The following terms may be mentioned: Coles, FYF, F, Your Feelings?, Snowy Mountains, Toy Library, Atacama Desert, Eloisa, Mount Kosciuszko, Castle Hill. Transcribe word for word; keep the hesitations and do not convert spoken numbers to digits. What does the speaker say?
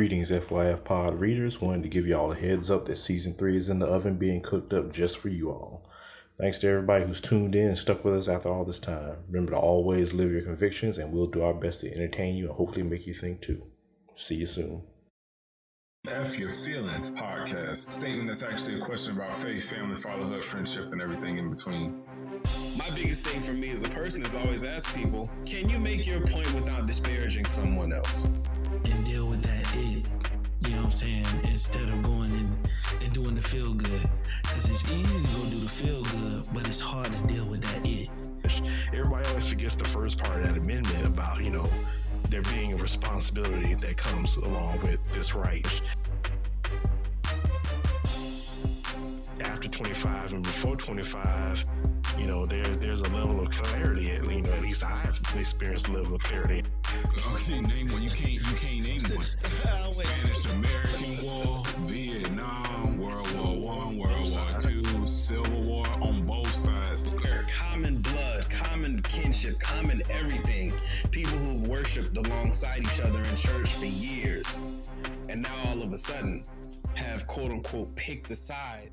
Greetings, F Y F pod readers. Wanted to give you all a heads up that season three is in the oven being cooked up just for you all. Thanks to everybody who's tuned in and stuck with us after all this time. Remember to always live your convictions, and we'll do our best to entertain you and hopefully make you think too. See you soon. F Your Feelings podcast, stating that's actually a question about faith, family, fatherhood, friendship, and everything in between. My biggest thing for me as a person is always ask people, can you make your point without disparaging someone else? And deal with that it, you know what I'm saying, instead of going and, and doing the feel good. Because it's easy to go do the feel good, but it's hard to deal with that it. Everybody always forgets the first part of that amendment about, you know, there being a responsibility that comes along with this right. After twenty-five and before twenty-five, you know, there's there's a level of clarity. At, you know, at least I've experienced a level of clarity. Okay, name one. You can't you can't name one. Spanish American War, Vietnam, World War One, World War Two, Civil War on both sides. Common blood, common kinship, common everything. People who've worshipped alongside each other in church for years, and now all of a sudden have quote unquote picked the side.